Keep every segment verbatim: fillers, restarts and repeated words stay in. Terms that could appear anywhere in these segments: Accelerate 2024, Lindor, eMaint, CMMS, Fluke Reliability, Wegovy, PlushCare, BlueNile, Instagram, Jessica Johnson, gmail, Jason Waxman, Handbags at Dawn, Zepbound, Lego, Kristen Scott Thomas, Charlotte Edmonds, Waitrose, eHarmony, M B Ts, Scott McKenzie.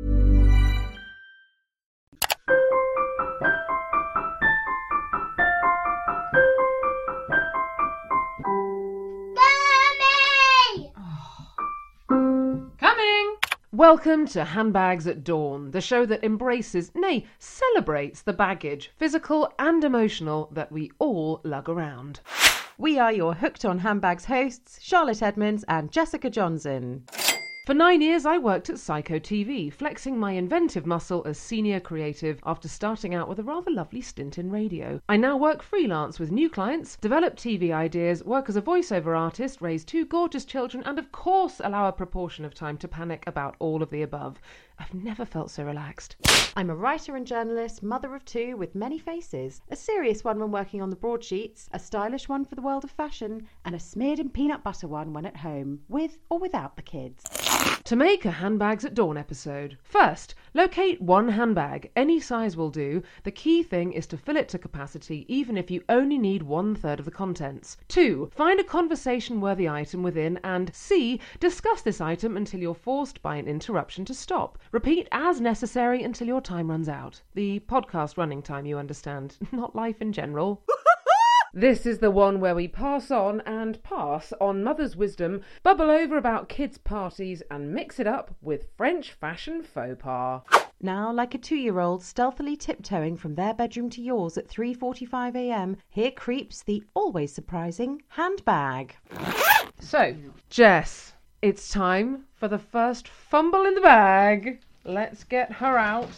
Mommy! Oh. Coming! Welcome to Handbags at Dawn, the show that embraces, nay, celebrates the baggage, physical and emotional, that we all lug around. We are your Hooked on Handbags hosts, Charlotte Edmonds and Jessica Johnson. For nine years, I worked at Psycho T V, flexing my inventive muscle as senior creative after starting out with a rather lovely stint in radio. I now work freelance with new clients, develop T V ideas, work as a voiceover artist, raise two gorgeous children, and of course allow a proportion of time to panic about all of the above. I've never felt so relaxed. I'm a writer and journalist, mother of two with many faces, a serious one when working on the broadsheets, a stylish one for the world of fashion, and a smeared in peanut butter one when at home, with or without the kids. To make a Handbags at Dawn episode, first, locate one handbag. Any size will do. The key thing is to fill it to capacity, even if you only need one third of the contents. Two, find a conversation-worthy item within, and C, discuss this item until you're forced by an interruption to stop. Repeat as necessary until your time runs out. The podcast running time, you understand, not life in general. This is the one where we pass on and pass on mother's wisdom, bubble over about kids' parties, and mix it up with French fashion faux pas. Now, like a two-year-old stealthily tiptoeing from their bedroom to yours at three forty-five a.m, here creeps the always surprising handbag. So, Jess, it's time for the first fumble in the bag. Let's get her out.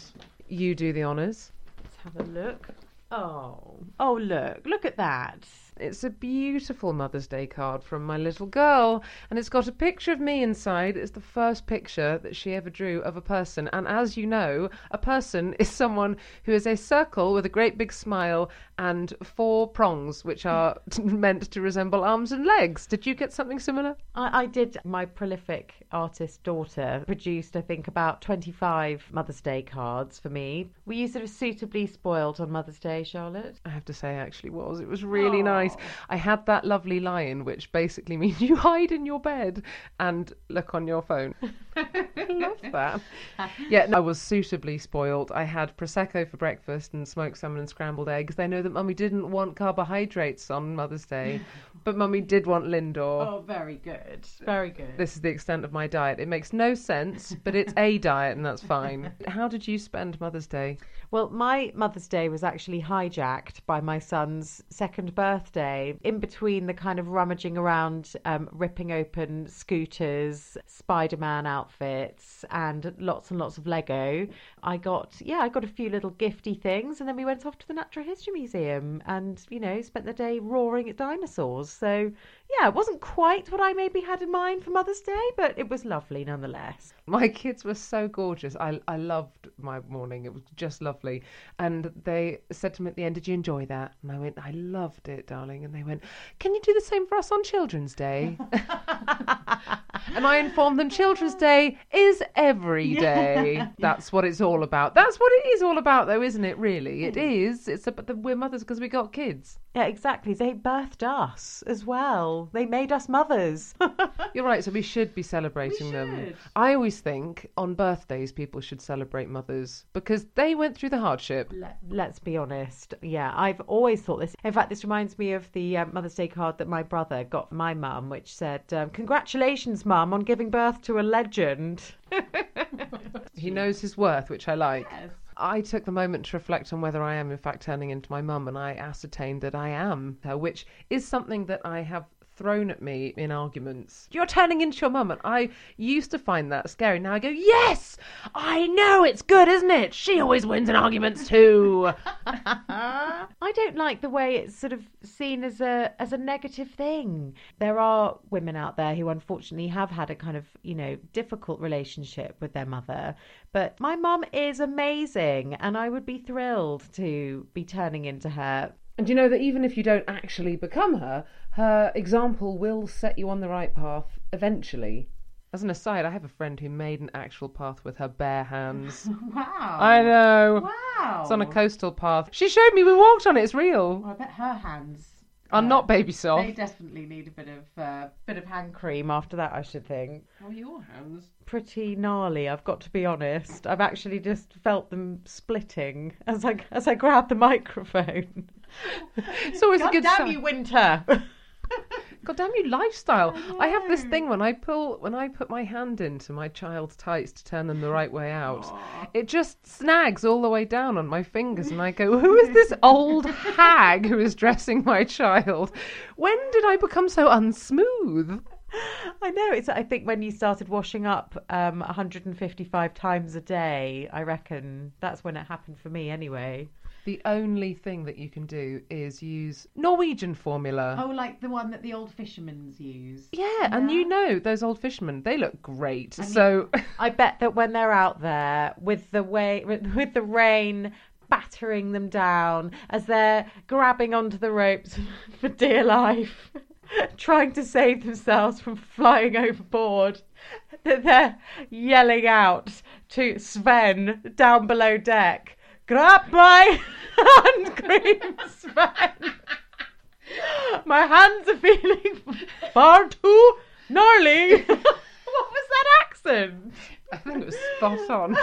You do the honours. Let's have a look. Oh, oh look, look at that. It's a beautiful Mother's Day card from my little girl, and it's got a picture of me inside. It's the first picture that she ever drew of a person, and as you know, a person is someone who is a circle with a great big smile and four prongs, which are meant to resemble arms and legs. Did you get something similar? I, I did. My prolific artist daughter produced, I think, about twenty-five Mother's Day cards for me. Were you sort of suitably spoiled on Mother's Day, Charlotte? I have to say I actually was. It was really Aww. nice. I had that lovely line, which basically means you hide in your bed and look on your phone. I love that. Yeah, no, I was suitably spoiled. I had Prosecco for breakfast and smoked salmon and scrambled eggs. They know that Mummy didn't want carbohydrates on Mother's Day, but Mummy did want Lindor. Oh, very good. Very good. This is the extent of my diet. It makes no sense, but it's a diet and that's fine. How did you spend Mother's Day? Well, my Mother's Day was actually hijacked by my son's second birthday. In between the kind of rummaging around, um, ripping open scooters, Spider-Man outfits, and lots and lots of Lego, I got, yeah, I got a few little gifty things, and then we went off to the Natural History Museum and, you know, spent the day roaring at dinosaurs. So, yeah, it wasn't quite what I maybe had in mind for Mother's Day, but it was lovely nonetheless. My kids were so gorgeous. I, I loved my morning. It was just lovely. And they said to me at the end, did you enjoy that? And I went, I loved it, darling. And they went, can you do the same for us on Children's Day? And I informed them Children's Day is every day. That's what it's all about. That's what it is all about, though, isn't it, really? It is. It's about the, we're mothers because we got kids. Yeah, exactly. They birthed us as well. They made us mothers. You're right, so we should be celebrating we should. them. I always think on birthdays people should celebrate mothers because they went through the hardship. Let, let's be honest. Yeah, I've always thought this. In fact, this reminds me of the uh, Mother's Day card that my brother got for my mum, which said, um, congratulations, Mum, on giving birth to a legend. He knows his worth, which I like. Yes. I took the moment to reflect on whether I am in fact turning into my mum, and I ascertained that I am, which is something that I have thrown at me in arguments. You're turning into your mum, and I used to find that scary. Now I go, yes, I know, it's good, isn't it? She always wins in arguments too. I don't like the way it's sort of seen as a as a negative thing. There are women out there who unfortunately have had a kind of, you know, difficult relationship with their mother, but my mum is amazing, and I would be thrilled to be turning into her. And you know that even if you don't actually become her, her example will set you on the right path eventually. As an aside, I have a friend who made an actual path with her bare hands. Wow. I know. Wow. It's on a coastal path. She showed me. We walked on it. It's real. Well, I bet her hands are uh, not baby soft. They definitely need a bit of uh, bit of hand cream after that, I should think. How are your hands? Pretty gnarly, I've got to be honest. I've actually just felt them splitting as I as I grabbed the microphone. It's always God a good damn sound. You, winter. God damn you, lifestyle. I, I have this thing when I pull when I put my hand into my child's tights to turn them the right way out. Aww. It just snags all the way down on my fingers, and I go, who is this old hag who is dressing my child? When did I become so unsmooth? I know, it's I think when you started washing up um, one hundred fifty-five times a day, I reckon that's when it happened for me anyway. The only thing that you can do is use Norwegian formula. Oh, like the one that the old fishermen's use. Yeah, yeah. And you know, those old fishermen, they look great. I mean, so I bet that when they're out there with the way with the rain battering them down as they're grabbing onto the ropes for dear life, trying to save themselves from flying overboard, that they're yelling out to Sven down below deck, grab my hand cream, Sven. My hands are feeling far too gnarly. What was that accent? I think it was spot on.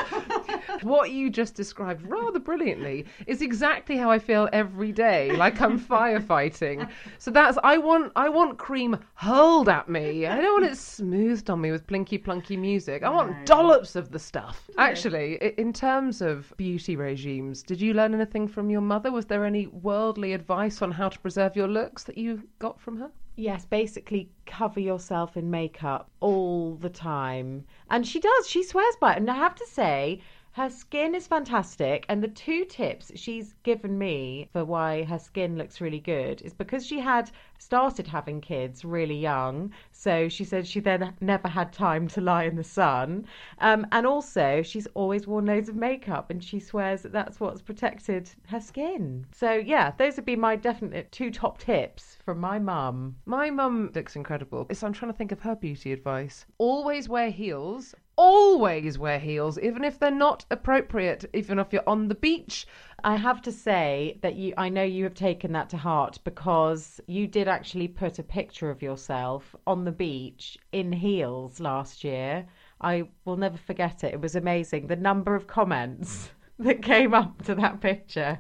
What you just described rather brilliantly is exactly how I feel every day, like I'm firefighting. So that's, I want I want cream hurled at me. I don't want it smoothed on me with plinky plunky music. I want no. dollops of the stuff. No. Actually, in terms of beauty regimes, did you learn anything from your mother? Was there any worldly advice on how to preserve your looks that you got from her? Yes, basically cover yourself in makeup all the time. And she does, she swears by it. And I have to say, her skin is fantastic. And the two tips she's given me for why her skin looks really good is because she had started having kids really young. So she said she then never had time to lie in the sun. Um, and also, she's always worn loads of makeup, and she swears that that's what's protected her skin. So yeah, those would be my definite two top tips from my mum. My mum looks incredible. So I'm trying to think of her beauty advice. Always wear heels. Always wear heels, even if they're not appropriate, even if you're on the beach. I have to say that you, I know you have taken that to heart, because you did actually put a picture of yourself on the beach in heels last year. I will never forget it. It was amazing, the number of comments that came up to that picture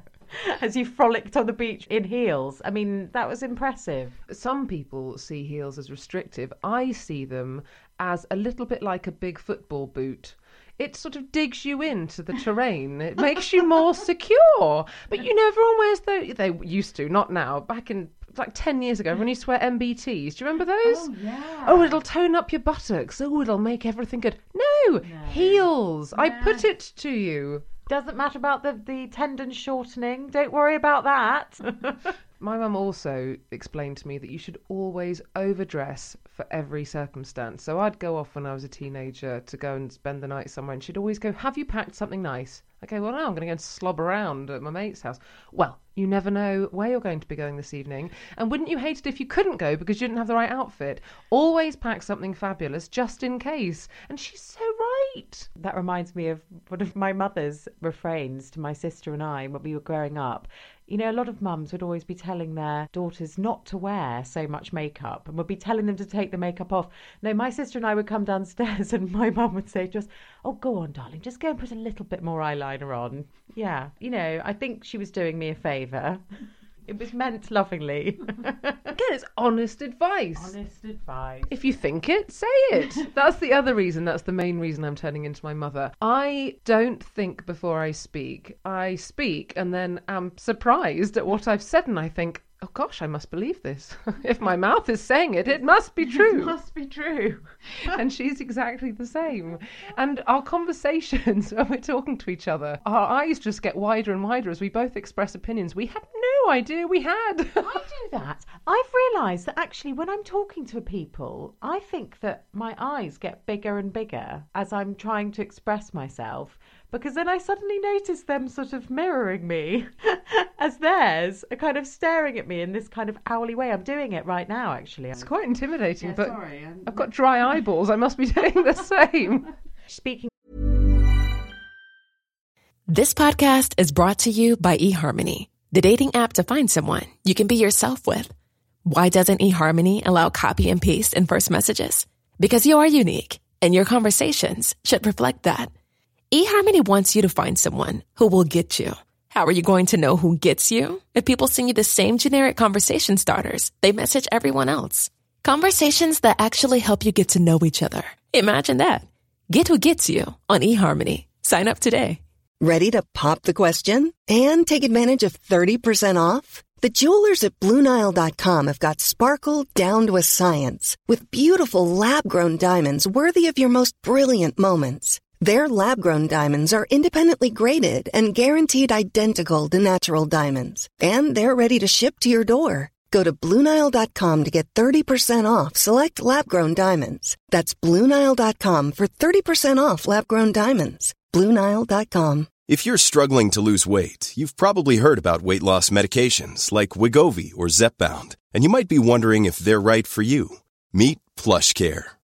as you frolicked on the beach in heels. I mean, that was impressive. Some people see heels as restrictive. I see them as a little bit like a big football boot. It sort of digs you into the terrain. It makes you more secure. But you know, everyone wears those. They used to, not now. Back in like ten years ago, when you swear M B Ts. Do you remember those? Oh, yeah. Oh, it'll tone up your buttocks. Oh, it'll make everything good. No, no. Heels. No. I put it to you. Doesn't matter about the, the tendon shortening. Don't worry about that. My mum also explained to me that you should always overdress for every circumstance. So I'd go off when I was a teenager to go and spend the night somewhere, and she'd always go, have you packed something nice? Okay, well, now I'm going to go and slob around at my mate's house. Well, you never know where you're going to be going this evening. And wouldn't you hate it if you couldn't go because you didn't have the right outfit? Always pack something fabulous just in case. And she's so right. That reminds me of one of my mother's refrains to my sister and I when we were growing up. You know, a lot of mums would always be telling their daughters not to wear so much makeup, and would be telling them to take the makeup off. No, my sister and I would come downstairs and my mum would say to us, oh, go on, darling, just go and put a little bit more eyeliner on. Yeah, you know, I think she was doing me a favour. It was meant lovingly. Again, it's honest advice. Honest advice. If you think it, say it. That's the other reason. That's the main reason I'm turning into my mother. I don't think before I speak. I speak and then am surprised at what I've said and I think, oh gosh, I must believe this. If my mouth is saying it, it must be true. It must be true. And she's exactly the same. And our conversations when we're talking to each other, our eyes just get wider and wider as we both express opinions we had no idea we had. I do that. I've realised that actually when I'm talking to people, I think that my eyes get bigger and bigger as I'm trying to express myself. Because then I suddenly notice them sort of mirroring me as theirs are kind of staring at me in this kind of owly way. I'm doing it right now, actually. It's quite intimidating, yeah, but sorry, I've got dry eyeballs. I must be doing the same. Speaking. This podcast is brought to you by eHarmony, the dating app to find someone you can be yourself with. Why doesn't eHarmony allow copy and paste in first messages? Because you are unique, and your conversations should reflect that. eHarmony wants you to find someone who will get you. How are you going to know who gets you? If people send you the same generic conversation starters, they message everyone else. Conversations that actually help you get to know each other. Imagine that. Get who gets you on eHarmony. Sign up today. Ready to pop the question and take advantage of thirty percent off? The jewelers at Blue Nile dot com have got sparkle down to a science with beautiful lab-grown diamonds worthy of your most brilliant moments. Their lab-grown diamonds are independently graded and guaranteed identical to natural diamonds. And they're ready to ship to your door. Go to Blue Nile dot com to get thirty percent off select lab-grown diamonds. That's Blue Nile dot com for thirty percent off lab-grown diamonds. Blue Nile dot com. If you're struggling to lose weight, you've probably heard about weight loss medications like Wegovy or Zepbound. And you might be wondering if they're right for you. Meet PlushCare,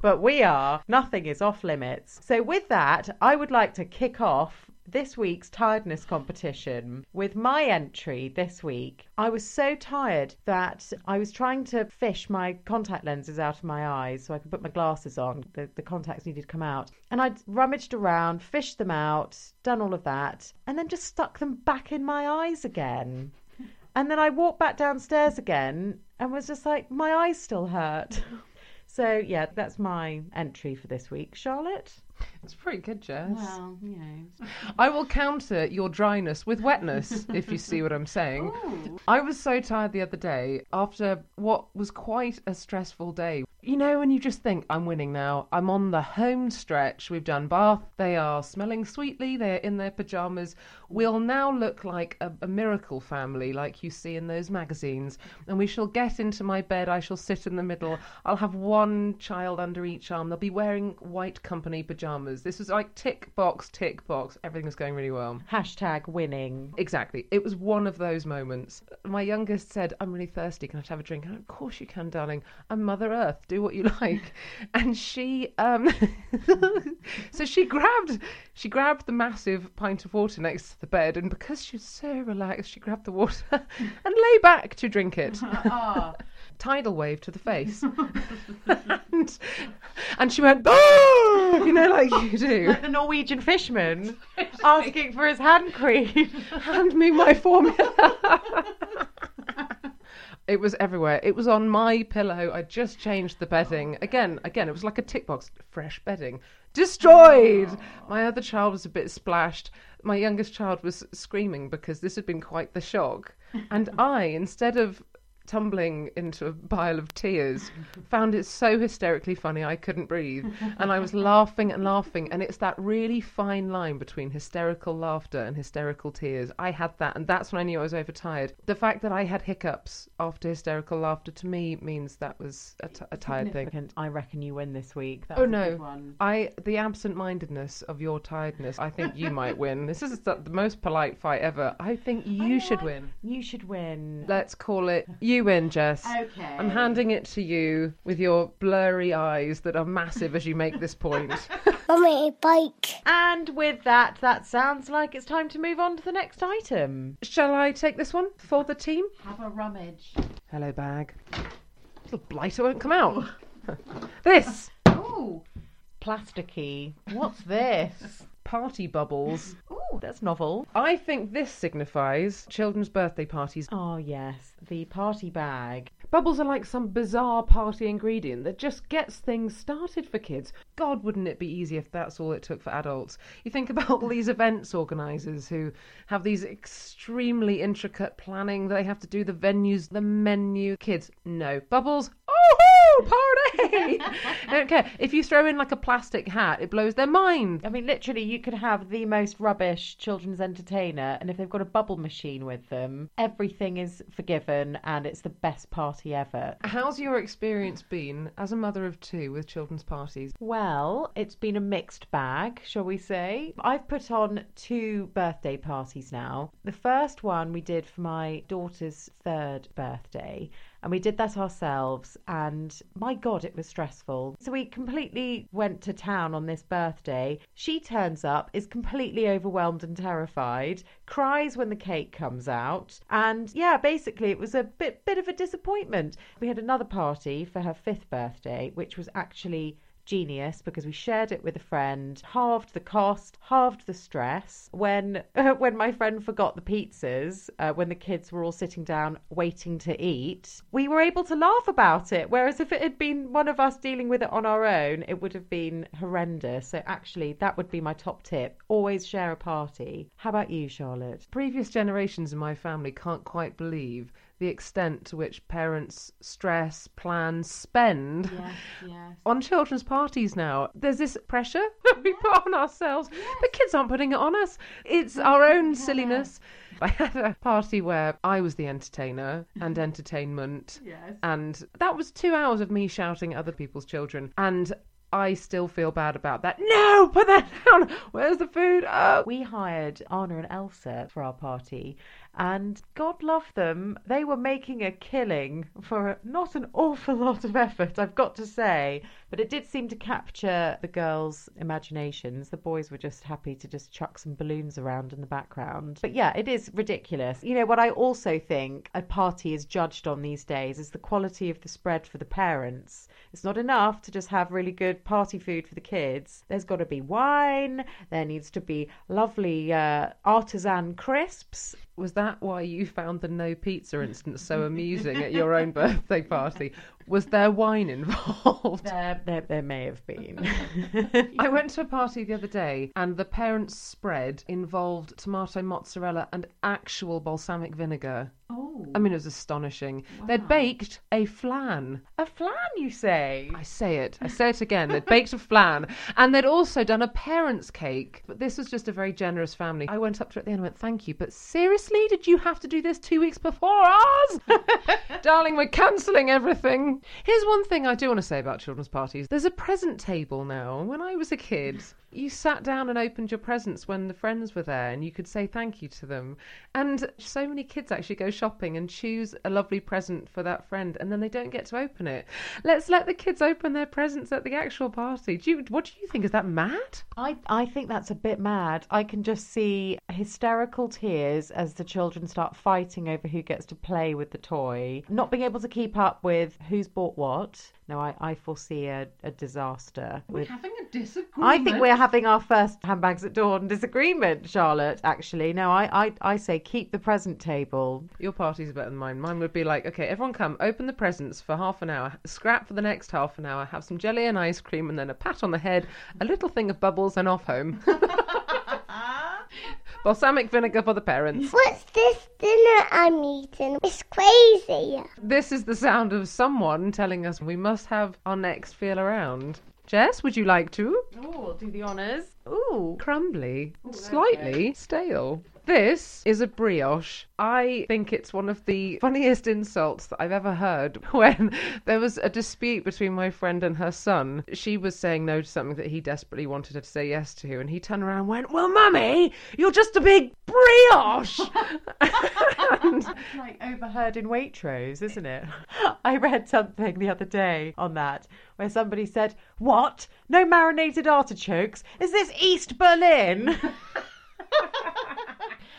But we are. Nothing is off limits. So with that, I would like to kick off this week's tiredness competition with my entry this week. I was so tired that I was trying to fish my contact lenses out of my eyes so I could put my glasses on. The, the contacts needed to come out. And I'd rummaged around, fished them out, done all of that, and then just stuck them back in my eyes again. And then I walked back downstairs again and was just like, my eyes still hurt. So, yeah, that's my entry for this week. Charlotte? It's pretty good, Jess. Well, you know. I will counter your dryness with wetness, if you see what I'm saying. Ooh. I was so tired the other day after what was quite a stressful day. You know, when you just think, I'm winning now. I'm on the home stretch. We've done Bath. They are smelling sweetly. They're in their pyjamas. We'll now look like a, a miracle family like you see in those magazines. And we shall get into my bed. I shall sit in the middle. I'll have one child under each arm. They'll be wearing white company pyjamas. This was like tick box, tick box. Everything was going really well. Hashtag winning. Exactly. It was one of those moments. My youngest said, I'm really thirsty. Can I have a drink? And of course you can, darling. I'm Mother Earth. Do what you like. And she um so she grabbed she grabbed the massive pint of water next to the bed, and because she was so relaxed, she grabbed the water and lay back to drink it. Oh. Tidal wave to the face. and, and she went, oh! You know, like you do. Like the Norwegian fisherman asking for his hand cream. Hand me my formula. It was everywhere. It was on my pillow. I just changed the bedding. Again, again, it was like a tick box. Fresh bedding. Destroyed! Aww. My other child was a bit splashed. My youngest child was screaming because this had been quite the shock. And I, instead of tumbling into a pile of tears, found it so hysterically funny I couldn't breathe. And I was laughing and laughing, and it's that really fine line between hysterical laughter and hysterical tears. I had that, and that's when I knew I was overtired. The fact that I had hiccups after hysterical laughter to me means that was a, t- a tired thing. I reckon you win this week. That oh was no a good one. I the absent-mindedness of your tiredness, I think you might win. This is the most polite fight ever. I think you I should I, win you should win. Let's call it you you in, Jess. Okay. I'm handing it to you with your blurry eyes that are massive as you make this point. Mummy, bike. And with that, that sounds like it's time to move on to the next item. Shall I take this one for the team? Have a rummage. Hello, bag. Little blighter won't come out. This. Ooh. Plasticky. What's this? Party bubbles. Ooh, that's novel. I think this signifies children's birthday parties. Oh, yes. The party bag. Bubbles are like some bizarre party ingredient that just gets things started for kids. God, wouldn't it be easy if that's all it took for adults? You think about all these events organisers who have these extremely intricate planning that they have to do, the venues, the menu. Kids, no. Bubbles, oh, party! I don't care. If you throw in like a plastic hat, it blows their mind. I mean, literally, you could have the most rubbish children's entertainer, and if they've got a bubble machine with them, everything is forgiven and it's the best party ever. How's your experience been as a mother of two with children's parties? Well, it's been a mixed bag, shall we say. I've put on two birthday parties now. The first one we did for my daughter's third birthday. And we did that ourselves, and my God, it was stressful. So we completely went to town on this birthday. She turns up, is completely overwhelmed and terrified, cries when the cake comes out. And yeah, basically it was a bit, bit of a disappointment. We had another party for her fifth birthday, which was actually genius because we shared it with a friend, halved the cost, halved the stress. When uh, when my friend forgot the pizzas, uh, when the kids were all sitting down waiting to eat, we were able to laugh about it. Whereas if it had been one of us dealing with it on our own, it would have been horrendous. So actually, that would be my top tip. Always share a party. How about you, Charlotte? Previous generations in my family can't quite believe the extent to which parents stress, plan, spend yes, yes. on children's parties now. There's this pressure that we yes. put on ourselves. Yes. The kids aren't putting it on us. It's our own yes. silliness. I had a party where I was the entertainer and entertainment. Yes. And that was two hours of me shouting at other people's children. And I still feel bad about that. No, put that down. Where's the food? Oh. We hired Anna and Elsa for our party. And God love them, they were making a killing for not an awful lot of effort, I've got to say. But it did seem to capture the girls' imaginations. The boys were just happy to just chuck some balloons around in the background. But yeah, it is ridiculous. You know, what I also think a party is judged on these days is the quality of the spread for the parents. It's not enough to just have really good party food for the kids. There's got to be wine. There needs to be lovely uh, artisan crisps. Was that why you found the no pizza instance so amusing at your own birthday party? Was there wine involved? There, there, there may have been. I went to a party the other day and the parents' spread involved tomato mozzarella and actual balsamic vinegar. Oh. I mean, it was astonishing. Wow. They'd baked a flan. A flan, you say? I say it. I say it again. They'd baked a flan. And they'd also done a parents' cake. But this was just a very generous family. I went up to it at the end and went, thank you, but seriously, did you have to do this two weeks before ours? Darling, we're cancelling everything. Here's one thing I do want to say about children's parties. There's a present table now. When I was a kid, you sat down and opened your presents when the friends were there and you could say thank you to them. And so many kids actually go shopping and choose a lovely present for that friend and then they don't get to open it. Let's let the kids open their presents at the actual party. Do you, what do you think? Is that mad? I, I think that's a bit mad. I can just see hysterical tears as the children start fighting over who gets to play with the toy, not being able to keep up with who's bought what. No, I, I foresee a, a disaster. We're with... having a disagreement. I think we're having our first Handbags at Dawn disagreement, Charlotte, actually. No, I, I, I say keep the present table. Your party's better than mine. Mine would be like, okay, everyone come, open the presents for half an hour, scrap for the next half an hour, have some jelly and ice cream and then a pat on the head, a little thing of bubbles and off home. Balsamic vinegar for the parents. What's this dinner I'm eating? It's crazy. This is the sound of someone telling us we must have our next feel around. Jess, would you like to? Oh, do the honours. Ooh, crumbly, Ooh, slightly stale. This is a brioche. I think it's one of the funniest insults that I've ever heard. When there was a dispute between my friend and her son, she was saying no to something that he desperately wanted her to say yes to, and he turned around and went, "Well, Mummy, you're just a big brioche." And that's like overheard in Waitrose, isn't it? I read something the other day on that where somebody said, "What? No marinated artichokes? Is this East Berlin?"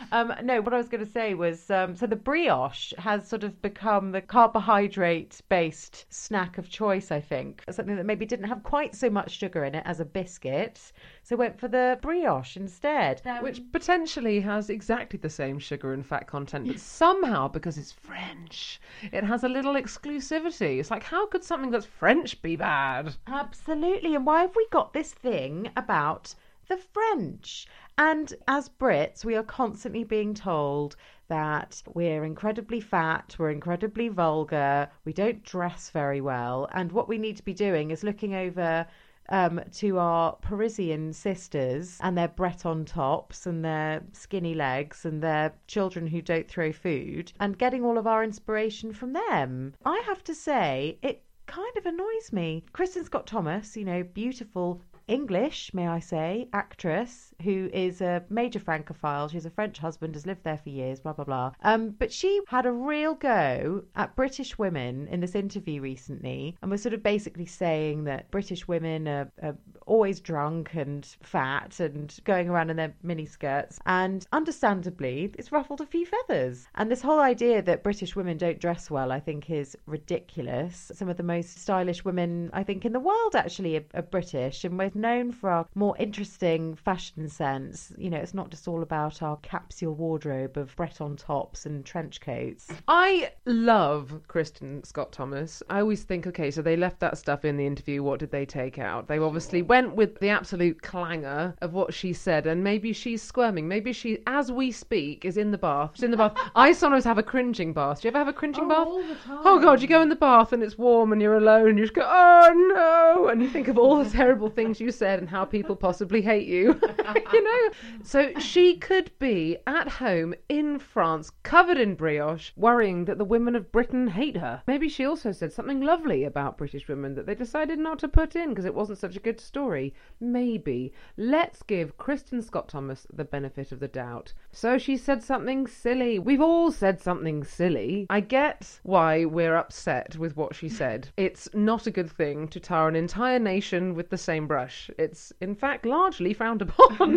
Um, no, what I was going to say was, um, so the brioche has sort of become the carbohydrate-based snack of choice, I think. Something that maybe didn't have quite so much sugar in it as a biscuit, so went for the brioche instead. Um, Which potentially has exactly the same sugar and fat content, but somehow, because it's French, it has a little exclusivity. It's like, how could something that's French be bad? Absolutely, and why have we got this thing about the French? And as Brits, we are constantly being told that we're incredibly fat, we're incredibly vulgar, we don't dress very well. And what we need to be doing is looking over um, to our Parisian sisters and their Breton tops and their skinny legs and their children who don't throw food and getting all of our inspiration from them. I have to say, it kind of annoys me. Kristen Scott Thomas, you know, beautiful English, may I say, actress who is a major francophile. She has a French husband, has lived there for years, blah, blah, blah. Um, but she had a real go at British women in this interview recently and was sort of basically saying that British women are, are always drunk and fat and going around in their miniskirts. And understandably, it's ruffled a few feathers. And this whole idea that British women don't dress well, I think, is ridiculous. Some of the most stylish women, I think, in the world actually are, are British, and we're known for our more interesting fashion sense. You know, it's not just all about our capsule wardrobe of Breton tops and trench coats. I love Kristen Scott Thomas. I always think, okay, so they left that stuff in the interview. What did they take out? They obviously went with the absolute clangor of what she said, and maybe she's squirming. Maybe she, as we speak, is in the bath. She's in the bath. I sometimes have a cringing bath. Do you ever have a cringing oh, bath? All the time. Oh, God, you go in the bath and it's warm and you're alone and you just go, oh, no, and you think of all the terrible things you said and how people possibly hate you. You know, so she could be at home in France covered in brioche, worrying that the women of Britain hate her. Maybe she also said something lovely about British women that they decided not to put in because it wasn't such a good story. Maybe let's give Kristen Scott Thomas the benefit of the doubt. So she said something silly. We've all said something silly. I get why we're upset with what she said. It's not a good thing to tar an entire nation with the same brush. It's, in fact, largely frowned upon.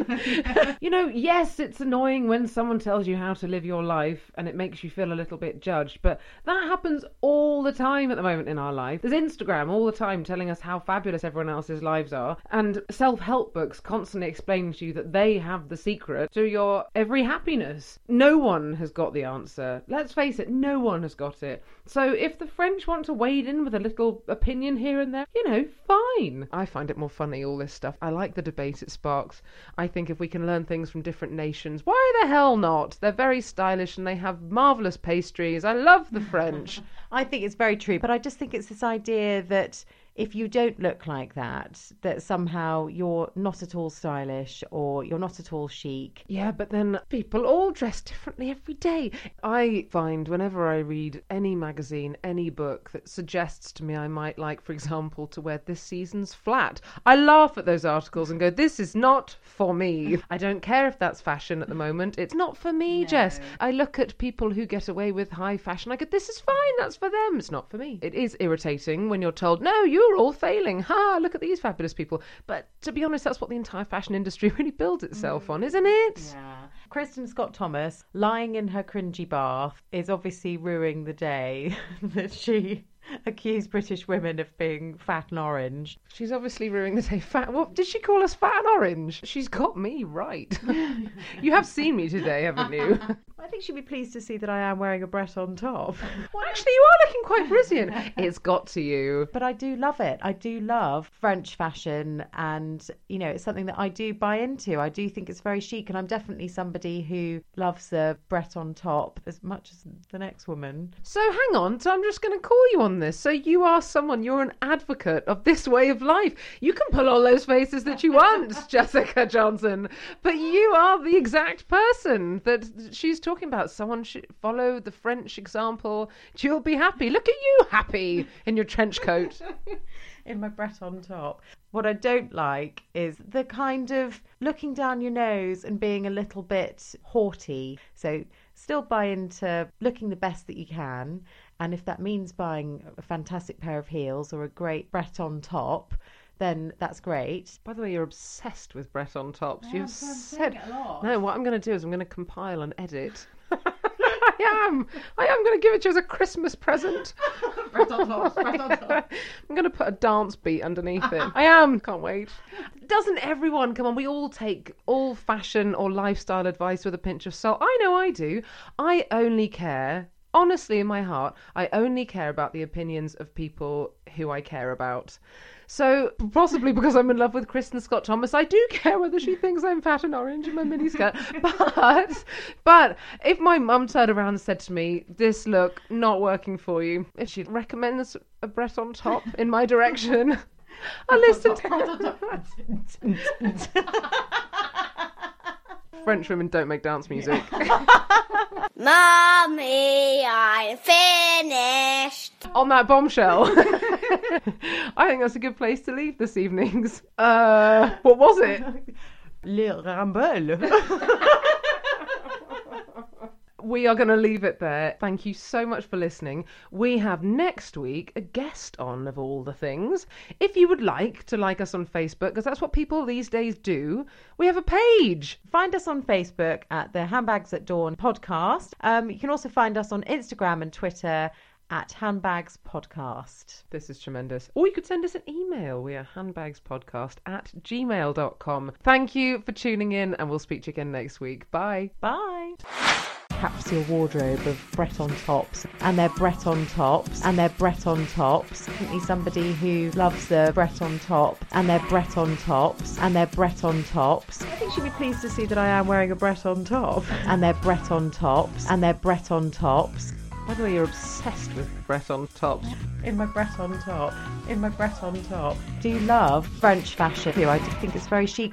You know, yes, it's annoying when someone tells you how to live your life and it makes you feel a little bit judged, but that happens all the time at the moment in our life. There's Instagram all the time telling us how fabulous everyone else's lives are, and self-help books constantly explaining to you that they have the secret to your every happiness. No one has got the answer. Let's face it, no one has got it. So if the French want to wade in with a little opinion here and there, you know, fine. I find it more funny, all this stuff. I like the debate it sparks. I think if we can learn things from different nations, why the hell not? They're very stylish and they have marvellous pastries. I love the French. I think it's very true, but I just think it's this idea that if you don't look like that, that somehow you're not at all stylish or you're not at all chic. Yeah, but then people all dress differently every day. I find whenever I read any magazine, any book that suggests to me I might like, for example, to wear this season's flat, I laugh at those articles and go, this is not for me. I don't care if that's fashion at the moment. It's not for me, no. Jess. I look at people who get away with high fashion. I go, this is fine. That's for them. It's not for me. It is irritating when you're told, no, you we're all failing. Ha, look at these fabulous people. But to be honest, that's what the entire fashion industry really builds itself mm. on, isn't it? Yeah. Kristen Scott Thomas, lying in her cringy bath, is obviously ruining the day that she accused British women of being fat and orange. She's obviously ruining the day. Fat, what did she call us? Fat and orange? She's got me right. You have seen me today, haven't you? I think she'd be pleased to see that I am wearing a Breton top. Well, actually, you are looking quite Parisian. It's got to you. But I do love it. I do love French fashion, and, you know, it's something that I do buy into. I do think it's very chic, and I'm definitely somebody who loves a Breton top as much as the next woman. So hang on, so I'm just going to call you on this. So you are someone, you're an advocate of this way of life. You can pull all those faces that you want, Jessica Johnson, but you are the exact person that she's talking about. Someone should follow the French example. You'll be happy. Look at you, happy in your trench coat. In my Breton top. What I don't like is the kind of looking down your nose and being a little bit haughty. So still buy into looking the best that you can. And if that means buying a fantastic pair of heels or a great Breton top, then that's great. By the way, you're obsessed with Breton tops. I You've said it a lot. No, what I'm going to do is I'm going to compile and edit. I am. I am going to give it to you as a Christmas present. Breton tops, Breton tops. I'm going to put a dance beat underneath it. I am. Can't wait. Doesn't everyone, come on, we all take all fashion or lifestyle advice with a pinch of salt. I know I do. I only care, honestly in my heart, I only care about the opinions of people who I care about. So possibly because I'm in love with Kristen Scott Thomas, I do care whether she thinks I'm fat and orange in my miniskirt. But but if my mum turned around and said to me, this look, not working for you, if she recommends a Breton top in my direction, I'll listen to her. French women don't make dance music. Mummy, I'm finished. On that bombshell, I think that's a good place to leave this evening's. Uh, what was it? Le Ramble. We are going to leave it there. Thank you so much for listening. We have next week a guest on, of all the things. If you would like to like us on Facebook, because that's what people these days do, we have a page. Find us on Facebook at the Handbags at Dawn podcast. Um, you can also find us on Instagram and Twitter at Handbags Podcast. This is tremendous. Or you could send us an email. We are handbagspodcast at gmail dot com. Thank you for tuning in, and we'll speak to you again next week. Bye. Bye. Perhaps your wardrobe of Breton tops and their Breton tops and their Breton tops. Definitely somebody who loves the Breton top and their Breton tops and their Breton tops. I think she'd be pleased to see that I am wearing a Breton top and their Breton tops and their Breton tops. By the way, you're obsessed with Breton tops. In my Breton top, in my Breton top. Do you love French fashion? I do think it's very chic.